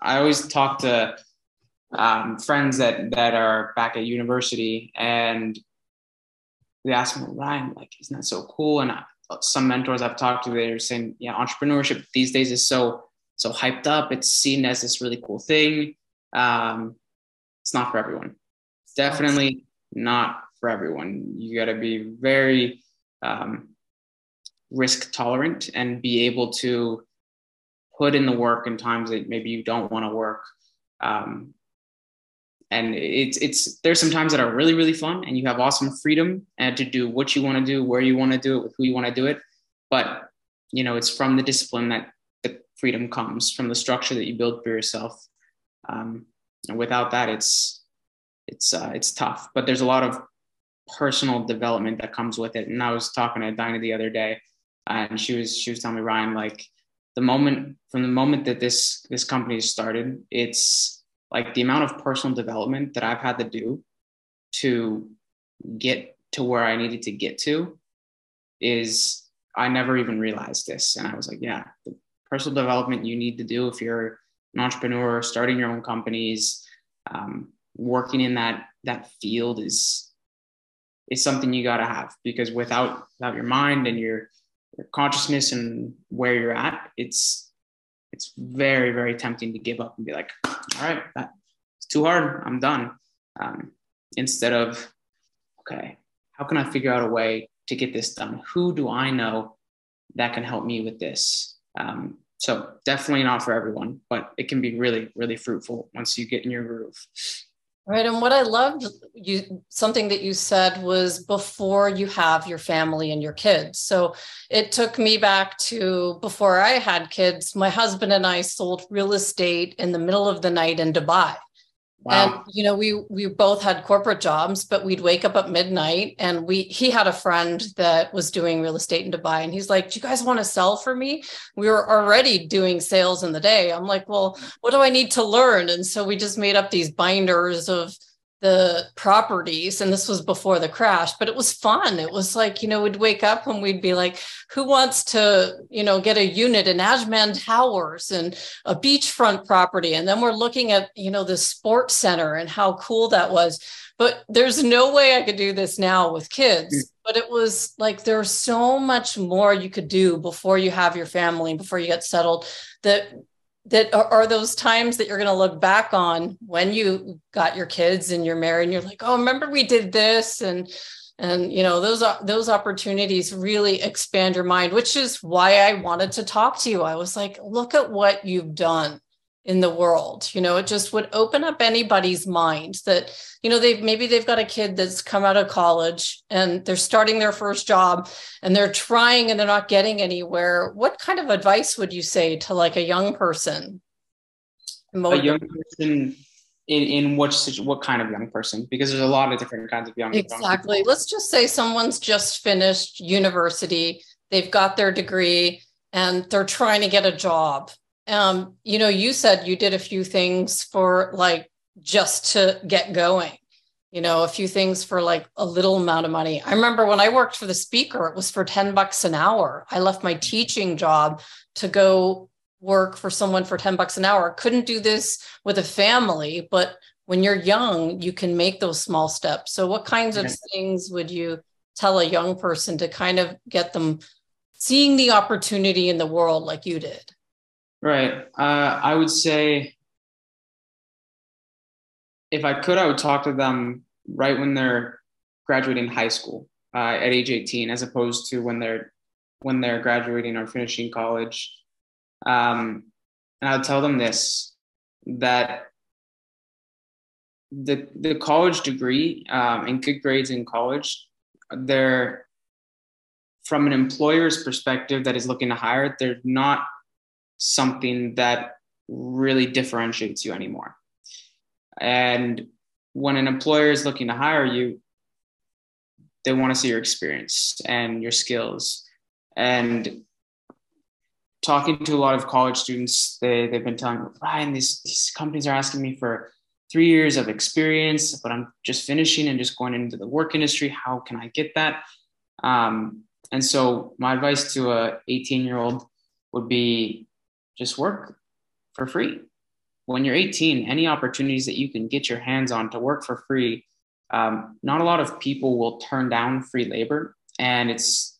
I always talk to, um, friends that, that are back at university, and they ask me, Ryan, like, isn't that so cool? And I, some mentors I've talked to, they're saying, yeah, entrepreneurship these days is so, so hyped up. It's seen as this really cool thing. Um, it's not for everyone. It's definitely not for everyone. You got to be very um, risk tolerant and be able to put in the work in times that maybe you don't want to work. Um, and it's, it's, there's some times that are really, really fun and you have awesome freedom and to do what you want to do, where you want to do it, with who you want to do it. But, you know, it's from the discipline that the freedom comes from, the structure that you build for yourself. Um, and without that, it's, it's, uh, it's tough, but there's a lot of personal development that comes with it. And I was talking to Diana the other day and she was, she was telling me, Ryan, like, the moment from the moment that this, this company started, it's like the amount of personal development that I've had to do to get to where I needed to get to is, I never even realized this. And I was like, yeah, the personal development you need to do if you're an entrepreneur, starting your own companies, um, working in that, that field is, is something you got to have, because without, without your mind and your, your consciousness and where you're at, it's, it's very, very tempting to give up and be like, all right, that's too hard, I'm done. Um, instead of, okay, how can I figure out a way to get this done? Who do I know that can help me with this? Um, so definitely not for everyone, but it can be really, really fruitful once you get in your groove. Right. And what I loved, you, something that you said was before you have your family and your kids. So it took me back to before I had kids, my husband and I sold real estate in the middle of the night in Dubai. Wow. And, you know, we, we both had corporate jobs, but we'd wake up at midnight and we, he had a friend that was doing real estate in Dubai and he's like, do you guys want to sell for me? We were already doing sales in the day. I'm like, well, what do I need to learn? And so we just made up these binders of the properties. And this was before the crash, but it was fun. It was like, you know, we'd wake up and we'd be like, who wants to, you know, get a unit in Ajman Towers and a beachfront property. And then we're looking at, you know, the sports center and how cool that was. But there's no way I could do this now with kids. But it was like, there's so much more you could do before you have your family, before you get settled, that that are those times that you're going to look back on when you got your kids and you're married and you're like, oh, remember we did this. And, and, you know, those, those opportunities really expand your mind, which is why I wanted to talk to you. I was like, look at what you've done in the world. You know, it just would open up anybody's mind that, you know, they've, maybe they've got a kid that's come out of college and they're starting their first job and they're trying and they're not getting anywhere. What kind of advice would you say to like a young person? Motivate? A young person in, in what, what kind of young person? Because there's a lot of different kinds of young people. Exactly. Let's just say someone's just finished university. They've got their degree and they're trying to get a job. Um, you know, you said you did a few things for like, just to get going, you know, a few things for like a little amount of money. I remember when I worked for the speaker, it was for ten bucks an hour. I left my teaching job to go work for someone for ten bucks an hour. Couldn't do this with a family, but when you're young, you can make those small steps. So what kinds of things would you tell a young person to kind of get them seeing the opportunity in the world like you did? Right. Uh, I would say if I could, I would talk to them right when they're graduating high school uh, at age eighteen, as opposed to when they're when they're graduating or finishing college. Um, and I would tell them this, that the the college degree um, and good grades in college, they're, from an employer's perspective that is looking to hire, they're not something that really differentiates you anymore. And when an employer is looking to hire you, they want to see your experience and your skills. And talking to a lot of college students, they, they've been telling me, Ryan, these, these companies are asking me for three years of experience, but I'm just finishing and just going into the work industry. How can I get that? Um, and so my advice to a eighteen year old would be just work for free. When you're eighteen, any opportunities that you can get your hands on to work for free, um, not a lot of people will turn down free labor. And it's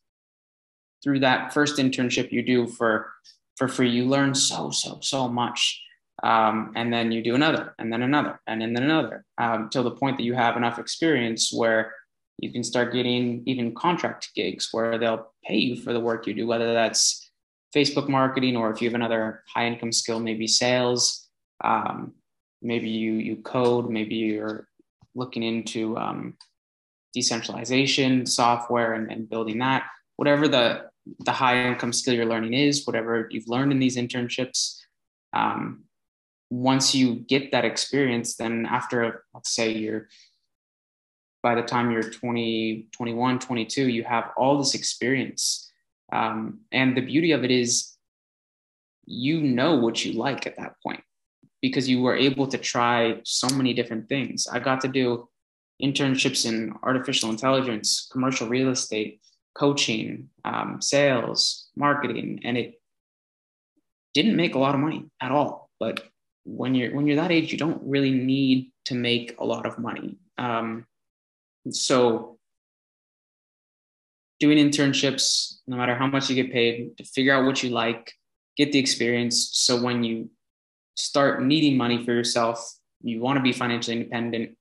through that first internship you do for, for free, you learn so, so, so much. Um, and then you do another, and then another, and then another, um, till the point that you have enough experience where you can start getting even contract gigs where they'll pay you for the work you do, whether that's Facebook marketing, or if you have another high income skill, maybe sales, um, maybe you, you code, maybe you're looking into um, decentralization software and, and building that, whatever the, the high income skill you're learning is, whatever you've learned in these internships. Um, once you get that experience, then after, let's say you're, by the time you're twenty, twenty-one, twenty-two, you have all this experience. Um, and the beauty of it is, you know what you like at that point, because you were able to try so many different things. I got to do internships in artificial intelligence, commercial real estate, coaching, um, sales, marketing, and it didn't make a lot of money at all. But when you're, when you're that age, you don't really need to make a lot of money. Um, so doing internships, no matter how much you get paid, to figure out what you like, get the experience. So when you start needing money for yourself, you want to be financially independent,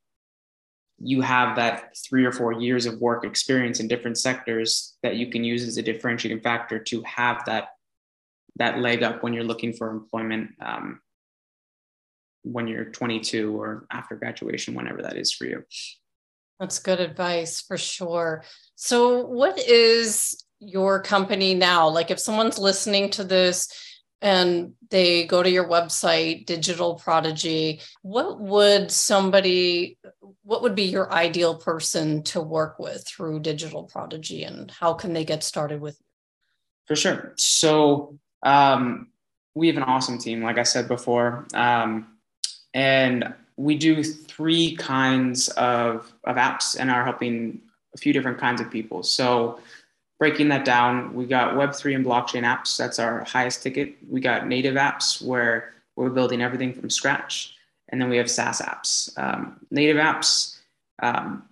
you have that three or four years of work experience in different sectors that you can use as a differentiating factor to have that, that leg up when you're looking for employment, um, when you're twenty-two or after graduation, whenever that is for you. That's good advice for sure. So what is your company now? Like if someone's listening to this and they go to your website, Digital Prodigy, what would somebody, what would be your ideal person to work with through Digital Prodigy, and how can they get started with you? For sure. So um, we have an awesome team, like I said before, um, and we do three kinds of, of apps and are helping a few different kinds of people. So breaking that down, we got Web three and blockchain apps. That's our highest ticket. We got native apps where we're building everything from scratch. And then we have SaaS apps. Um, native apps, um,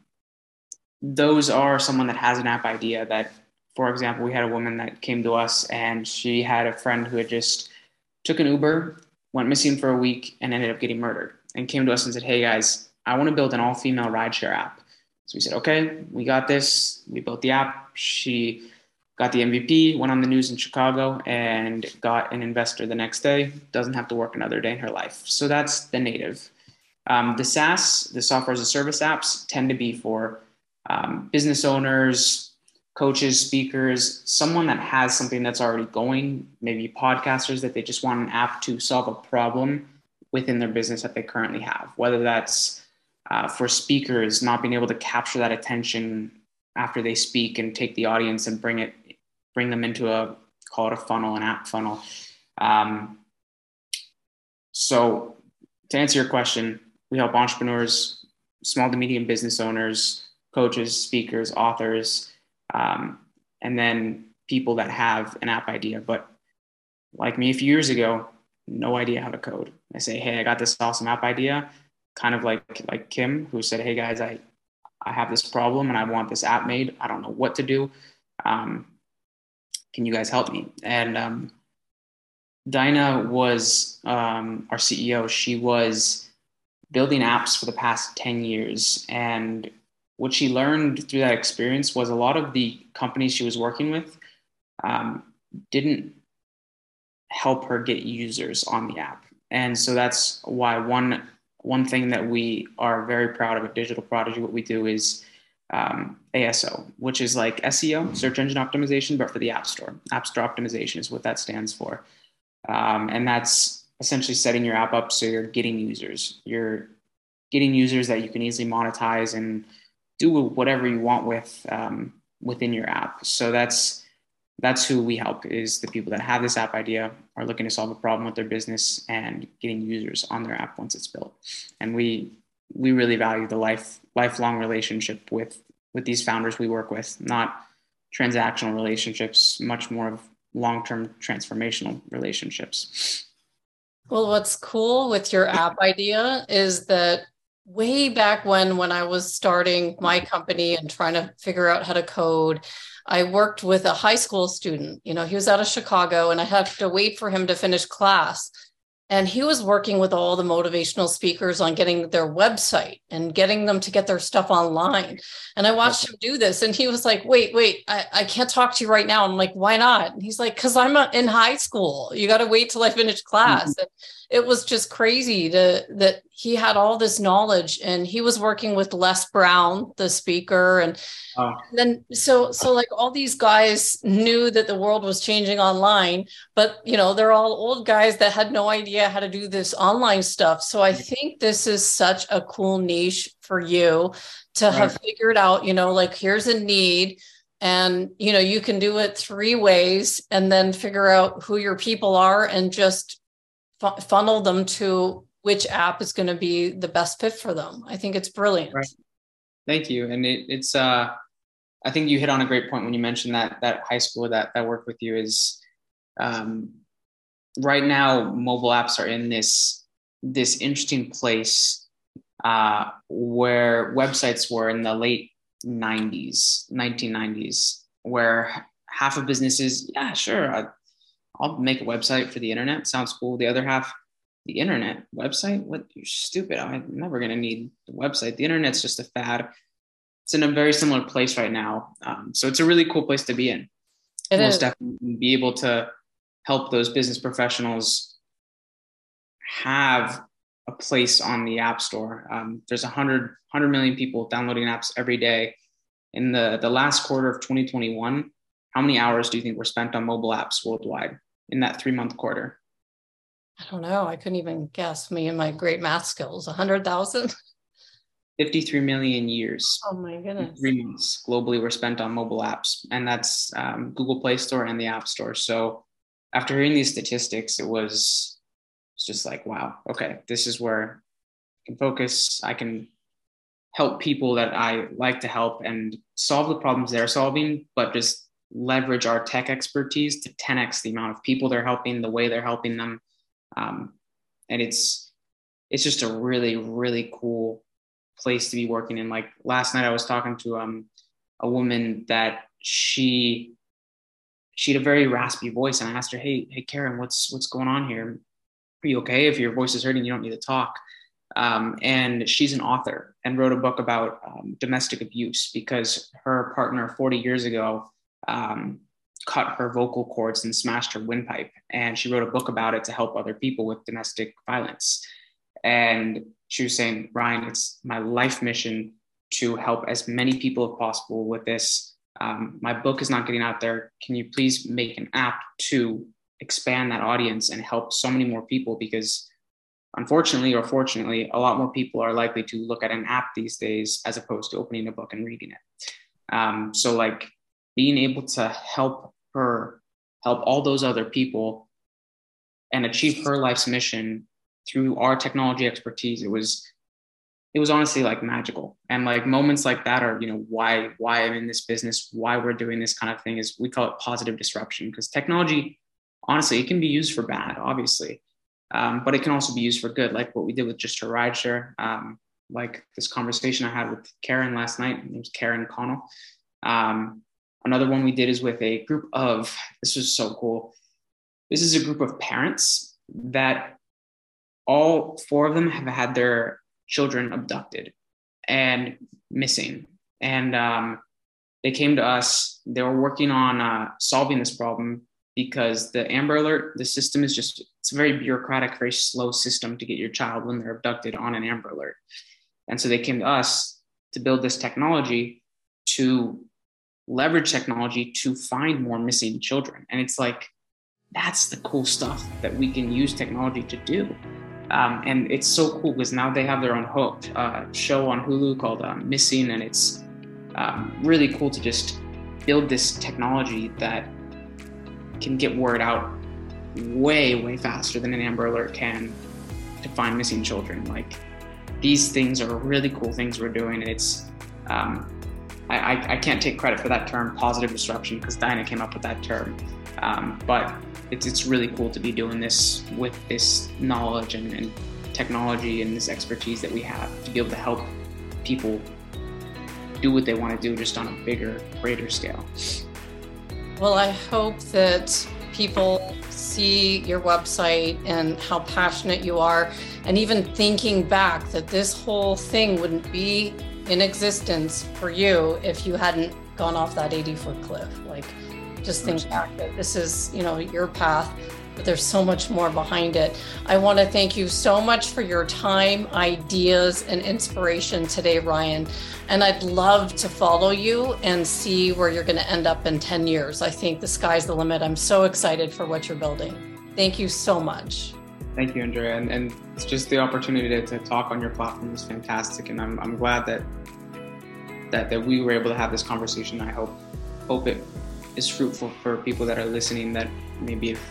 those are someone that has an app idea that, for example, we had a woman that came to us and she had a friend who had just took an Uber, went missing for a week, and ended up getting murdered, and came to us and said, hey guys, I want to build an all-female rideshare app. So we said, okay, we got this. We built the app. She got the M V P, went on the news in Chicago, and got an investor the next day. Doesn't have to work another day in her life. So that's the native. Um, the SaaS, the software as a service apps, tend to be for um, business owners, coaches, speakers, someone that has something that's already going, maybe podcasters that they just want an app to solve a problem within their business that they currently have, whether that's uh, for speakers, not being able to capture that attention after they speak and take the audience and bring it, bring them into a, call it a funnel, an app funnel. Um, so to answer your question, we help entrepreneurs, small to medium business owners, coaches, speakers, authors, um, and then people that have an app idea. But like me a few years ago, no idea how to code. I say, hey, I got this awesome app idea, kind of like, like Kim, who said, hey guys, I, I have this problem and I want this app made. I don't know what to do. Um, can you guys help me? And um, Diana was um, our C E O. She was building apps for the past ten years. And what she learned through that experience was a lot of the companies she was working with um, didn't help her get users on the app. And so that's why one one thing that we are very proud of at Digital Prodigy, what we do is um, A S O, which is like S E O, search engine optimization, but for the App Store. App Store optimization is what that stands for. Um, and that's essentially setting your app up so you're getting users. You're getting users that you can easily monetize and do whatever you want with um, within your app. So that's That's who we help, is the people that have this app idea, are looking to solve a problem with their business, and getting users on their app once it's built. And we we really value the life lifelong relationship with, with these founders we work with, not transactional relationships, much more of long-term transformational relationships. Well, what's cool with your app idea is that way back when, when I was starting my company and trying to figure out how to code, I worked with a high school student. You know, he was out of Chicago and I had to wait for him to finish class. And he was working with all the motivational speakers on getting their website and getting them to get their stuff online. And I watched him do this and he was like, wait, wait, I, I can't talk to you right now. I'm like, why not? And he's like, because I'm in high school. You got to wait till I finish class. Mm-hmm. And it was just crazy to, that he had all this knowledge and he was working with Les Brown, the speaker. And, oh. and then, so, so like all these guys knew that the world was changing online, but you know, they're all old guys that had no idea how to do this online stuff. So I think this is such a cool niche for you to right. have figured out, you know, like here's a need. And, you know, you can do it three ways and then figure out who your people are and just funnel them to which app is going to be the best fit for them. I think it's brilliant. Right. Thank you. And it, it's, uh, I think you hit on a great point when you mentioned that, that high school that, that worked with you is, um, right now, mobile apps are in this, this interesting place, uh, where websites were in the late nineties, nineteen nineties, where half of businesses, yeah, sure. I, I'll make a website for the internet. Sounds cool. The other half, the internet website. What? You're stupid. I'm never going to need the website. The internet's just a fad. It's in a very similar place right now. Um, so it's a really cool place to be in. It Most is. Definitely be able to help those business professionals have a place on the App Store. Um, there's one hundred, one hundred million people downloading apps every day. In the, the last quarter of twenty twenty-one, how many hours do you think were spent on mobile apps worldwide in that three month quarter? I don't know. I couldn't even guess, me and my great math skills. one hundred thousand? fifty-three million years. Oh my goodness. Three months globally were spent on mobile apps. And that's um, Google Play Store and the App Store. So after hearing these statistics, it was, it was just like, wow, okay, this is where I can focus. I can help people that I like to help and solve the problems they're solving, but just leverage our tech expertise to ten x the amount of people they're helping, the way they're helping them. Um, and it's, it's just a really, really cool place to be working in. Like last night I was talking to, um, a woman that she, she had a very raspy voice, and I asked her, Hey, Hey Karen, what's, what's going on here? Are you okay? If your voice is hurting, you don't need to talk. Um, and she's an author and wrote a book about, um, domestic abuse because her partner forty years ago, um, cut her vocal cords and smashed her windpipe. And she wrote a book about it to help other people with domestic violence. And she was saying, Ryan, it's my life mission to help as many people as possible with this. Um, my book is not getting out there. Can you please make an app to expand that audience and help so many more people? Because unfortunately, or fortunately, a lot more people are likely to look at an app these days as opposed to opening a book and reading it. Um, so like, being able to help her, help all those other people and achieve her life's mission through our technology expertise. It was, it was honestly like magical. And like moments like that are, you know, why, why I'm in this business, why we're doing this kind of thing is we call it positive disruption, because technology, honestly, it can be used for bad, obviously. Um, but it can also be used for good. Like what we did with Just Her Rideshare, um, like this conversation I had with Karen last night. Her name's Karen Connell. Um, Another one we did is with a group of, this is so cool. This is a group of parents that all four of them have had their children abducted and missing. And um, they came to us, they were working on uh, solving this problem because the Amber Alert, the system is just, it's a very bureaucratic, very slow system to get your child when they're abducted on an Amber Alert. And so they came to us to build this technology to leverage technology to find more missing children. And it's like, that's the cool stuff that we can use technology to do. Um, and it's so cool because now they have their own hook, uh, show on Hulu called uh, Missing. And it's um, really cool to just build this technology that can get word out way, way faster than an Amber Alert can to find missing children. Like these things are really cool things we're doing. And it's, um, I, I can't take credit for that term, positive disruption, because Diana came up with that term. Um, but it's, it's really cool to be doing this with this knowledge and, and technology and this expertise that we have to be able to help people do what they want to do just on a bigger, greater scale. Well, I hope that people see your website and how passionate you are, and even thinking back that this whole thing wouldn't be in existence for you if you hadn't gone off that eighty-foot cliff. Like, just think back that this is, you know, your path, but there's so much more behind it. I want to thank you so much for your time, ideas, and inspiration today, Ryan. And I'd love to follow you and see where you're going to end up in ten years. I think the sky's the limit. I'm so excited for what you're building. Thank you so much. Thank you, Andrea. And, and it's just the opportunity to, to talk on your platform is fantastic. And I'm, I'm glad that, that that we were able to have this conversation. I hope hope it is fruitful for people that are listening, that maybe if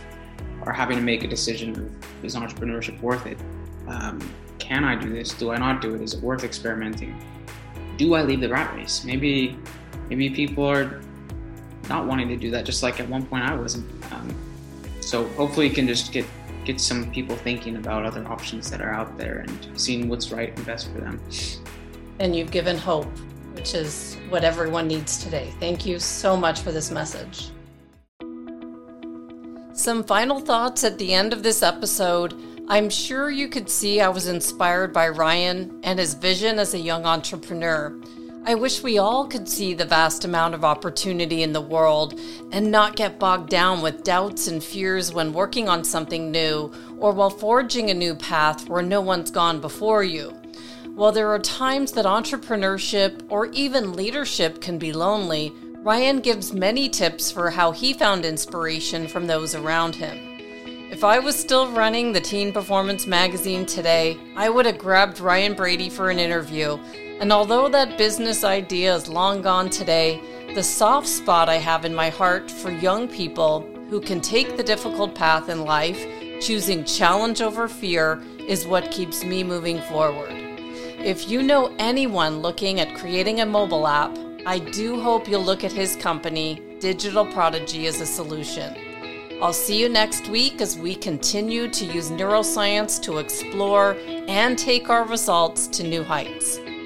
are having to make a decision of, is entrepreneurship worth it? Um, can I do this? Do I not do it? Is it worth experimenting? Do I leave the rat race? Maybe maybe people are not wanting to do that, just like at one point I wasn't. Um, so hopefully you can just get, get some people thinking about other options that are out there and seeing what's right and best for them. And you've given hope, which is what everyone needs today. Thank you so much for this message. Some final thoughts at the end of this episode. I'm sure you could see I was inspired by Ryan and his vision as a young entrepreneur. I wish we all could see the vast amount of opportunity in the world and not get bogged down with doubts and fears when working on something new or while forging a new path where no one's gone before you. While there are times that entrepreneurship or even leadership can be lonely, Ryan gives many tips for how he found inspiration from those around him. If I was still running the Teen Performance Magazine today, I would have grabbed Ryan Brady for an interview. And although that business idea is long gone today, the soft spot I have in my heart for young people who can take the difficult path in life, choosing challenge over fear, is what keeps me moving forward. If you know anyone looking at creating a mobile app, I do hope you'll look at his company, Digital Prodigy, as a solution. I'll see you next week as we continue to use neuroscience to explore and take our results to new heights.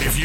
If